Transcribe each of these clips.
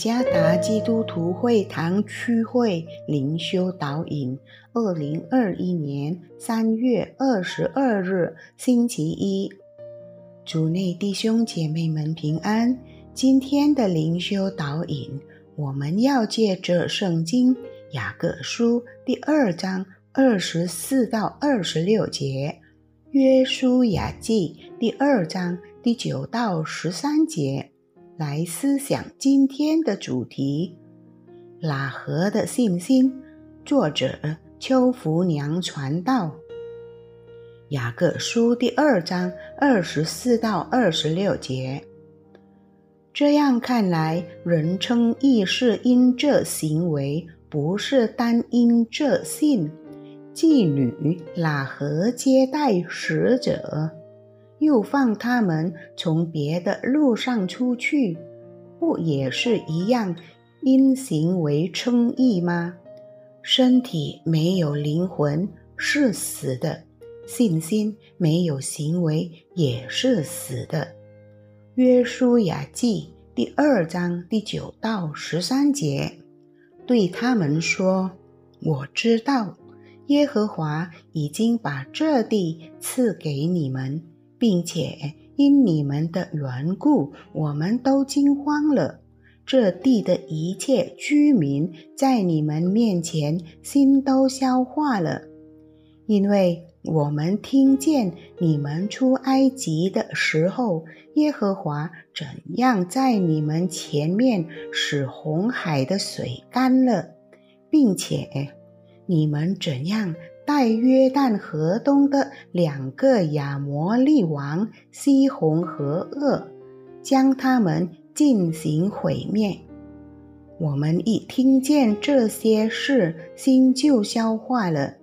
加达基督徒会堂区会灵修导引，2021年3月22日，星期一。主内弟兄姐妹们平安。今天的灵修导引，我们要借着圣经雅各书2章24到26节，约书亚记2章9到13节，来思想今天的主题：喇合的信心。作者邱福娘传道。雅各书2章24到26节。这样看来，人称义是因这行为，不是单因这信。妓女喇合接待使者，又放他们从别的路上出去，不也是一样因行为称义吗？身体没有灵魂是死的，信心没有行为也是死的。约书亚记2章9到13节，对他们说：我知道耶和华已经把这地赐给你们，并且因你们的缘故，我们都惊慌了。这地的一切居民在你们面前心都消化了，因为我们听见你们出埃及的时候，耶和华怎样在你们前面使红海的水干了，并且你们怎样带约旦河东的2个亚摩利王西宏和噩，将他们进行毁灭。我们一听见这些事，心就消化了。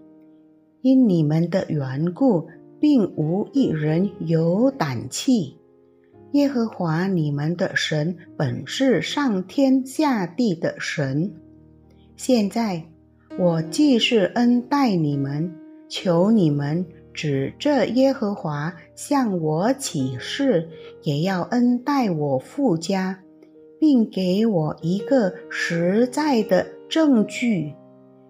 因你们的缘故，并无一人有胆气。耶和华你们的神本是上天下地的神。现在我既是恩待你们，求你们指着耶和华向我起誓，也要恩待我父家，并给我一个实在的证据，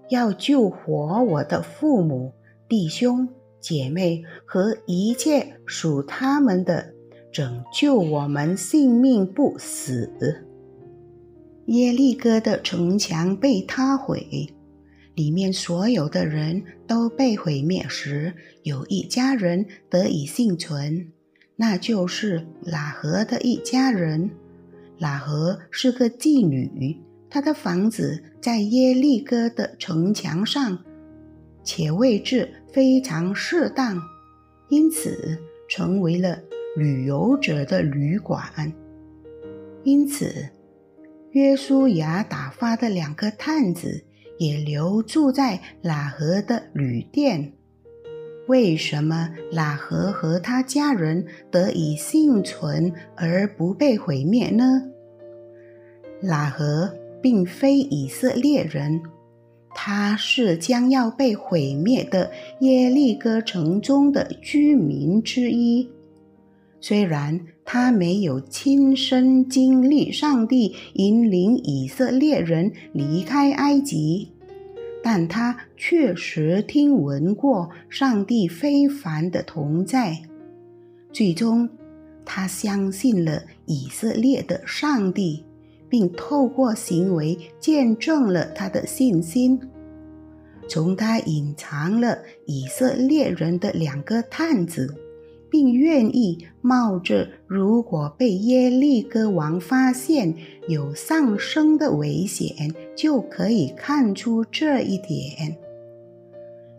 要救活我的父母、弟兄、姐妹和一切属他们的，拯救我们性命不死。耶利哥的城墙被塌毁，里面所有的人都被毁灭时，有一家人得以幸存，那就是喇合的一家人。喇合是个妓女，她的房子在耶利哥的城墙上，且位置非常适当，因此成为了旅游者的旅馆。因此，约书亚打发的2个探子也留住在喇合的旅店。为什么喇合和他家人得以幸存而不被毁灭呢？喇合并非以色列人，他是将要被毁灭的耶利哥城中的居民之一。虽然他没有亲身经历上帝引领以色列人离开埃及，但他确实听闻过上帝非凡的同在。最终，他相信了以色列的上帝，并透过行为见证了他的信心。从他隐藏了以色列人的2个探子，并愿意冒着如果被耶利哥王发现有丧生的危险，就可以看出这一点。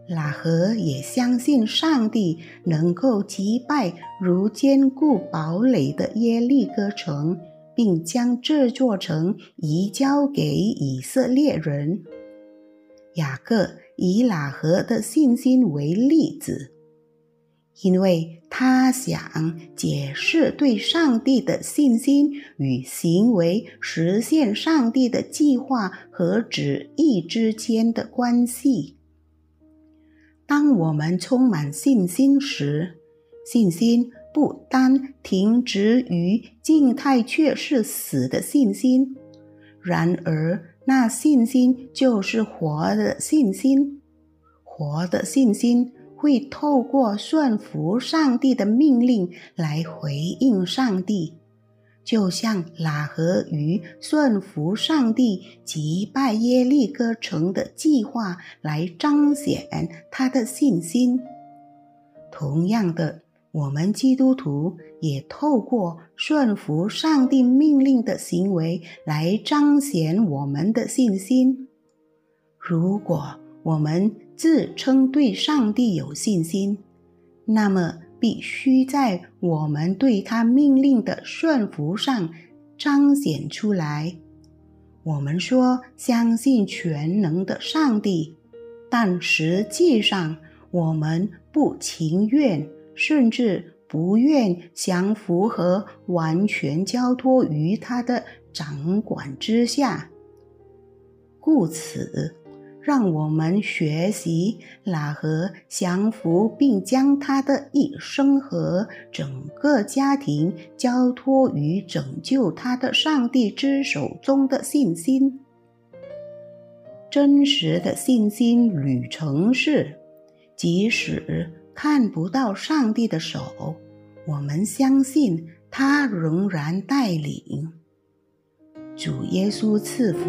喇合也相信上帝能够击败如坚固堡垒的耶利哥城，并将这座城移交给以色列人。雅各以喇合的信心为例子，因为他想解释对上帝的信心与行为实现上帝的计划和旨意之间的关系。当我们充满信心时，信心不单停止于静态却是死的信心，然而，那信心就是活的信心，活的信心会透过顺服上帝的命令来回应上帝，就像喇合于顺服上帝击败耶利哥城的计划来彰显他的信心。同样的，我们基督徒也透过顺服上帝命令的行为来彰显我们的信心。如果我们自称对上帝有信心，那么必须在我们对他命令的顺服上彰显出来。我们说相信全能的上帝，但实际上我们不情愿，甚至不愿降服和完全交托于他的掌管之下。故此，让我们学习喇合降服并将他的一生和整个家庭交托于拯救他的上帝之手中的信心。真实的信心旅程是，即使看不到上帝的手，我们相信他仍然带领。主耶稣赐福。